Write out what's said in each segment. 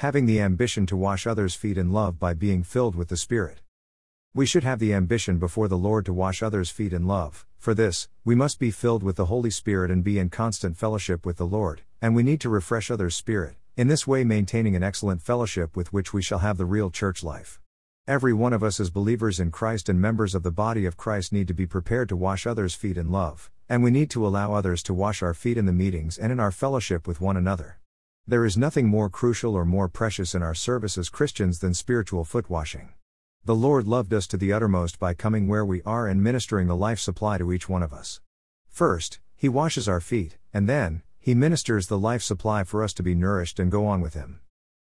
Having the ambition to wash others' feet in love by being filled with the Spirit. We should have the ambition before the Lord to wash others' feet in love. For this, we must be filled with the Holy Spirit and be in constant fellowship with the Lord, and we need to refresh others' spirit, in this way maintaining an excellent fellowship with which we shall have the real church life. Every one of us as believers in Christ and members of the body of Christ need to be prepared to wash others' feet in love, and we need to allow others to wash our feet in the meetings and in our fellowship with one another. There is nothing more crucial or more precious in our service as Christians than spiritual foot washing. The Lord loved us to the uttermost by coming where we are and ministering the life supply to each one of us. First, He washes our feet, and then, He ministers the life supply for us to be nourished and go on with Him.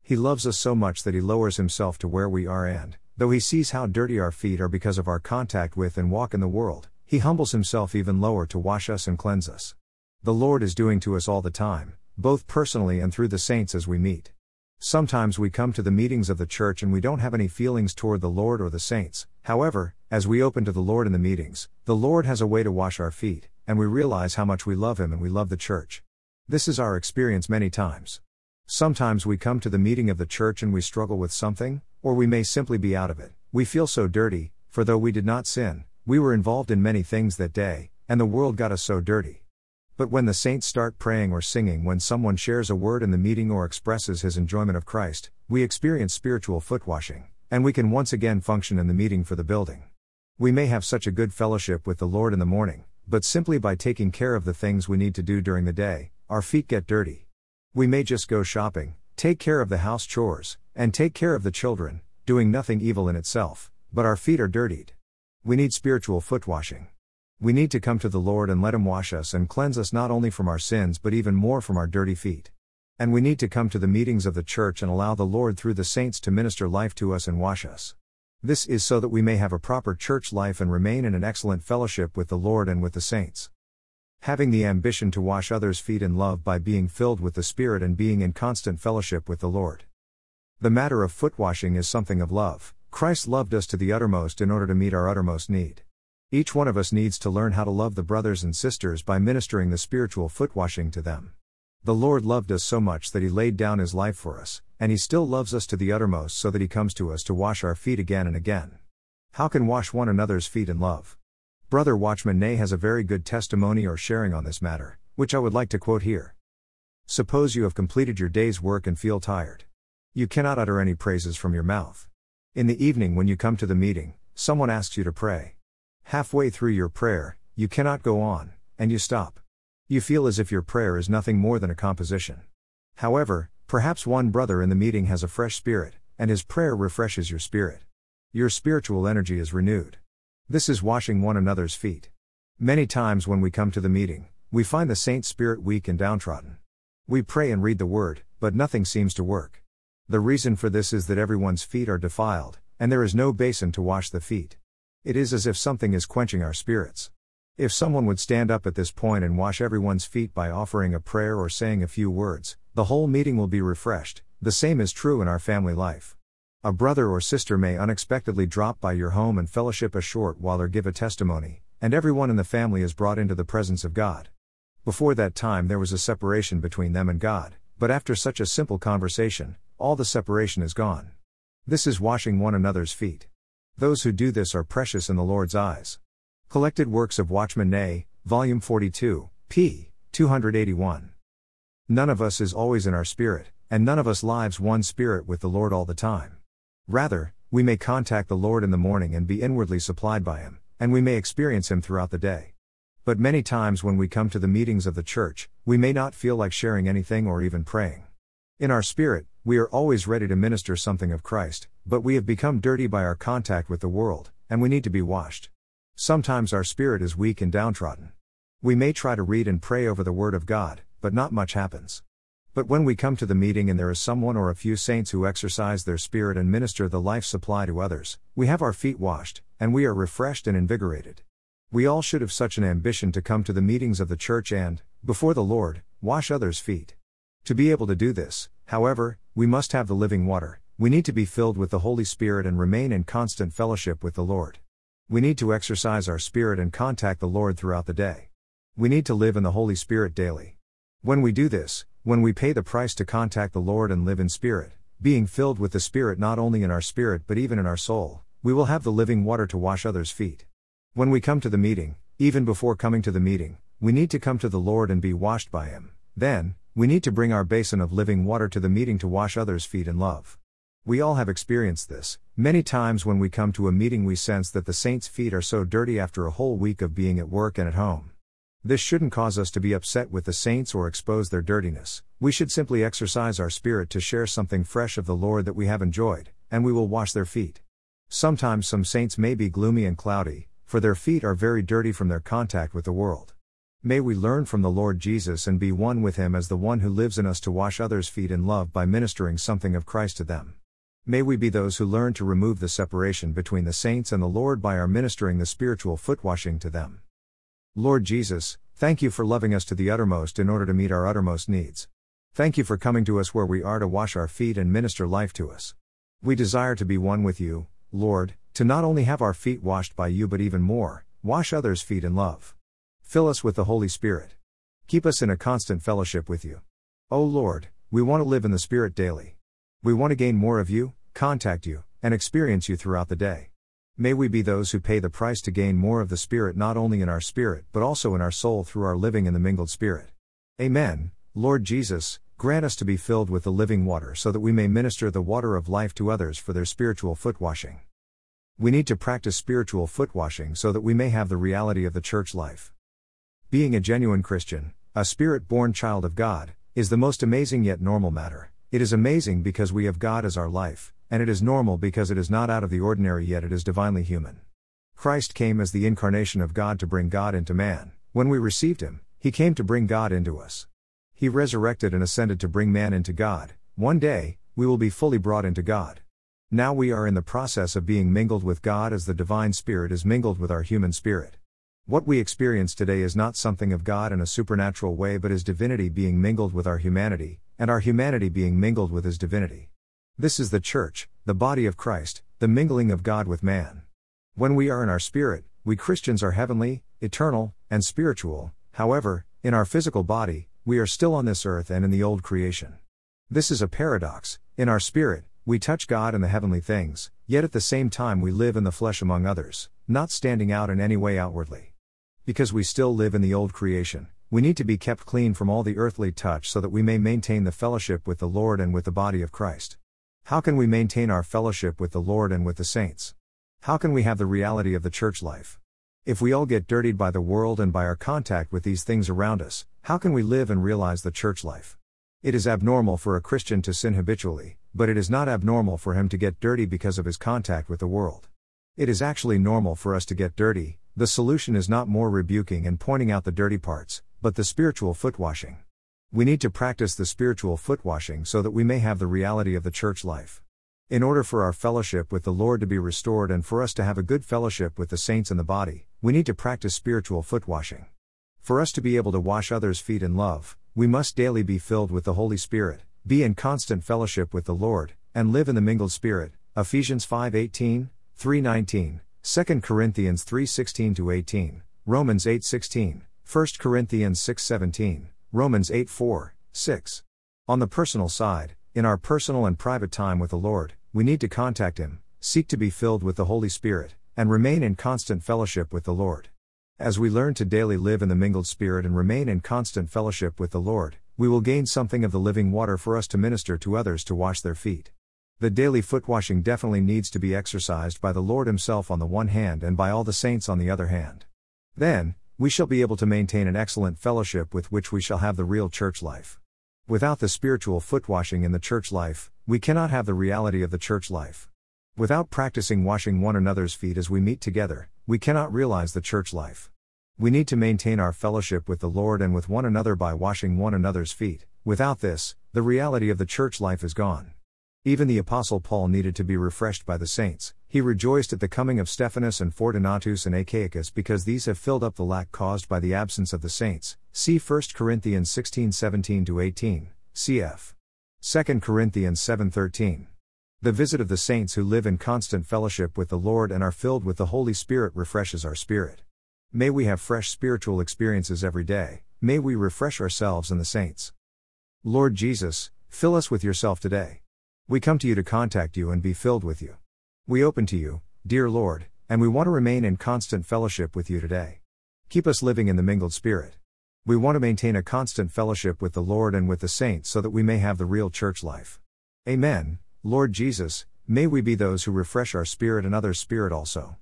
He loves us so much that He lowers Himself to where we are and, though He sees how dirty our feet are because of our contact with and walk in the world, He humbles Himself even lower to wash us and cleanse us. The Lord is doing to us all the time, both personally and through the saints as we meet. Sometimes we come to the meetings of the church and we don't have any feelings toward the Lord or the saints. However, as we open to the Lord in the meetings, the Lord has a way to wash our feet, and we realize how much we love Him and we love the church. This is our experience many times. Sometimes we come to the meeting of the church and we struggle with something, or we may simply be out of it. We feel so dirty, for though we did not sin, we were involved in many things that day, and the world got us so dirty. But when the saints start praying or singing, when someone shares a word in the meeting or expresses his enjoyment of Christ, we experience spiritual foot washing, and we can once again function in the meeting for the building. We may have such a good fellowship with the Lord in the morning, but simply by taking care of the things we need to do during the day, our feet get dirty. We may just go shopping, take care of the house chores, and take care of the children, doing nothing evil in itself, but our feet are dirtied. We need spiritual foot washing. We need to come to the Lord and let Him wash us and cleanse us not only from our sins but even more from our dirty feet. And we need to come to the meetings of the church and allow the Lord through the saints to minister life to us and wash us. This is so that we may have a proper church life and remain in an excellent fellowship with the Lord and with the saints. Having the ambition to wash others' feet in love by being filled with the Spirit and being in constant fellowship with the Lord. The matter of foot washing is something of love. Christ loved us to the uttermost in order to meet our uttermost need. Each one of us needs to learn how to love the brothers and sisters by ministering the spiritual footwashing to them. The Lord loved us so much that He laid down His life for us, and He still loves us to the uttermost so that He comes to us to wash our feet again and again. How can wash one another's feet in love? Brother Watchman Nee has a very good testimony or sharing on this matter, which I would like to quote here. Suppose you have completed your day's work and feel tired. You cannot utter any praises from your mouth. In the evening when you come to the meeting, someone asks you to pray. Halfway through your prayer, you cannot go on, and you stop. You feel as if your prayer is nothing more than a composition. However, perhaps one brother in the meeting has a fresh spirit, and his prayer refreshes your spirit. Your spiritual energy is renewed. This is washing one another's feet. Many times when we come to the meeting, we find the saint's spirit weak and downtrodden. We pray and read the word, but nothing seems to work. The reason for this is that everyone's feet are defiled, and there is no basin to wash the feet. It is as if something is quenching our spirits. If someone would stand up at this point and wash everyone's feet by offering a prayer or saying a few words, the whole meeting will be refreshed. The same is true in our family life. A brother or sister may unexpectedly drop by your home and fellowship a short while or give a testimony, and everyone in the family is brought into the presence of God. Before that time there was a separation between them and God, but after such a simple conversation, all the separation is gone. This is washing one another's feet. Those who do this are precious in the Lord's eyes. Collected Works of Watchman Nee, Volume 42, p. 281. None of us is always in our spirit, and none of us lives one spirit with the Lord all the time. Rather, we may contact the Lord in the morning and be inwardly supplied by Him, and we may experience Him throughout the day. But many times when we come to the meetings of the church, we may not feel like sharing anything or even praying. In our spirit, we are always ready to minister something of Christ, but we have become dirty by our contact with the world, and we need to be washed. Sometimes our spirit is weak and downtrodden. We may try to read and pray over the Word of God, but not much happens. But when we come to the meeting and there is someone or a few saints who exercise their spirit and minister the life supply to others, we have our feet washed, and we are refreshed and invigorated. We all should have such an ambition to come to the meetings of the church and, before the Lord, wash others' feet. To be able to do this, however, we must have the living water. We need to be filled with the Holy Spirit and remain in constant fellowship with the Lord. We need to exercise our spirit and contact the Lord throughout the day. We need to live in the Holy Spirit daily. When we do this, when we pay the price to contact the Lord and live in spirit, being filled with the Spirit not only in our spirit but even in our soul, we will have the living water to wash others' feet. When we come to the meeting, even before coming to the meeting, we need to come to the Lord and be washed by Him. Then, we need to bring our basin of living water to the meeting to wash others' feet in love. We all have experienced this. Many times when we come to a meeting we sense that the saints' feet are so dirty after a whole week of being at work and at home. This shouldn't cause us to be upset with the saints or expose their dirtiness. We should simply exercise our spirit to share something fresh of the Lord that we have enjoyed, and we will wash their feet. Sometimes some saints may be gloomy and cloudy, for their feet are very dirty from their contact with the world. May we learn from the Lord Jesus and be one with Him as the one who lives in us to wash others' feet in love by ministering something of Christ to them. May we be those who learn to remove the separation between the saints and the Lord by our ministering the spiritual footwashing to them. Lord Jesus, thank you for loving us to the uttermost in order to meet our uttermost needs. Thank you for coming to us where we are to wash our feet and minister life to us. We desire to be one with you, Lord, to not only have our feet washed by you but even more, wash others' feet in love. Fill us with the Holy Spirit. Keep us in a constant fellowship with you. O Lord, we want to live in the Spirit daily. We want to gain more of you, contact you, and experience you throughout the day. May we be those who pay the price to gain more of the Spirit not only in our spirit but also in our soul through our living in the mingled Spirit. Amen. Lord Jesus, grant us to be filled with the living water so that we may minister the water of life to others for their spiritual footwashing. We need to practice spiritual footwashing so that we may have the reality of the church life. Being a genuine Christian, a Spirit-born child of God, is the most amazing yet normal matter. It is amazing because we have God as our life, and it is normal because it is not out of the ordinary yet it is divinely human. Christ came as the incarnation of God to bring God into man. When we received Him, He came to bring God into us. He resurrected and ascended to bring man into God. One day, we will be fully brought into God. Now we are in the process of being mingled with God as the divine Spirit is mingled with our human spirit. What we experience today is not something of God in a supernatural way but His divinity being mingled with our humanity, and our humanity being mingled with His divinity. This is the Church, the body of Christ, the mingling of God with man. When we are in our spirit, we Christians are heavenly, eternal, and spiritual. However, in our physical body, we are still on this earth and in the old creation. This is a paradox. In our spirit, we touch God and the heavenly things, yet at the same time we live in the flesh among others, not standing out in any way outwardly. Because we still live in the old creation, we need to be kept clean from all the earthly touch so that we may maintain the fellowship with the Lord and with the body of Christ. How can we maintain our fellowship with the Lord and with the saints? How can we have the reality of the church life? If we all get dirtied by the world and by our contact with these things around us, how can we live and realize the church life? It is abnormal for a Christian to sin habitually, but it is not abnormal for him to get dirty because of his contact with the world. It is actually normal for us to get dirty. The solution is not more rebuking and pointing out the dirty parts, but the spiritual footwashing. We need to practice the spiritual footwashing so that we may have the reality of the church life. In order for our fellowship with the Lord to be restored and for us to have a good fellowship with the saints in the body, we need to practice spiritual footwashing. For us to be able to wash others' feet in love, we must daily be filled with the Holy Spirit, be in constant fellowship with the Lord, and live in the mingled Spirit. Ephesians 5:18, 3:19. 2 Corinthians 3:16-18, Romans 8:16, 1 Corinthians 6:17, Romans 8:4-6. On the personal side, in our personal and private time with the Lord, we need to contact Him, seek to be filled with the Holy Spirit, and remain in constant fellowship with the Lord. As we learn to daily live in the mingled Spirit and remain in constant fellowship with the Lord, we will gain something of the living water for us to minister to others to wash their feet. The daily footwashing definitely needs to be exercised by the Lord Himself on the one hand and by all the saints on the other hand. Then, we shall be able to maintain an excellent fellowship with which we shall have the real church life. Without the spiritual footwashing in the church life, we cannot have the reality of the church life. Without practicing washing one another's feet as we meet together, we cannot realize the church life. We need to maintain our fellowship with the Lord and with one another by washing one another's feet. Without this, the reality of the church life is gone. Even the Apostle Paul needed to be refreshed by the saints. He rejoiced at the coming of Stephanus and Fortunatus and Achaicus because these have filled up the lack caused by the absence of the saints. See 1 Corinthians 16:17-18, cf. 2 Corinthians 7:13. The visit of the saints who live in constant fellowship with the Lord and are filled with the Holy Spirit refreshes our spirit. May we have fresh spiritual experiences every day. May we refresh ourselves and the saints. Lord Jesus, fill us with yourself today. We come to you to contact you and be filled with you. We open to you, dear Lord, and we want to remain in constant fellowship with you today. Keep us living in the mingled spirit. We want to maintain a constant fellowship with the Lord and with the saints so that we may have the real church life. Amen. Lord Jesus, may we be those who refresh our spirit and others' spirit also.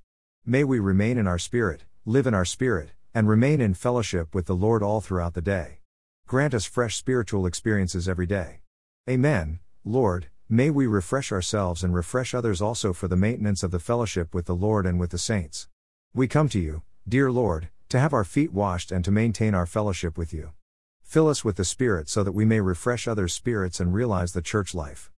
May we remain in our spirit, live in our spirit, and remain in fellowship with the Lord all throughout the day. Grant us fresh spiritual experiences every day. Amen. Lord, may we refresh ourselves and refresh others also for the maintenance of the fellowship with the Lord and with the saints. We come to you, dear Lord, to have our feet washed and to maintain our fellowship with you. Fill us with the Spirit so that we may refresh others' spirits and realize the church life.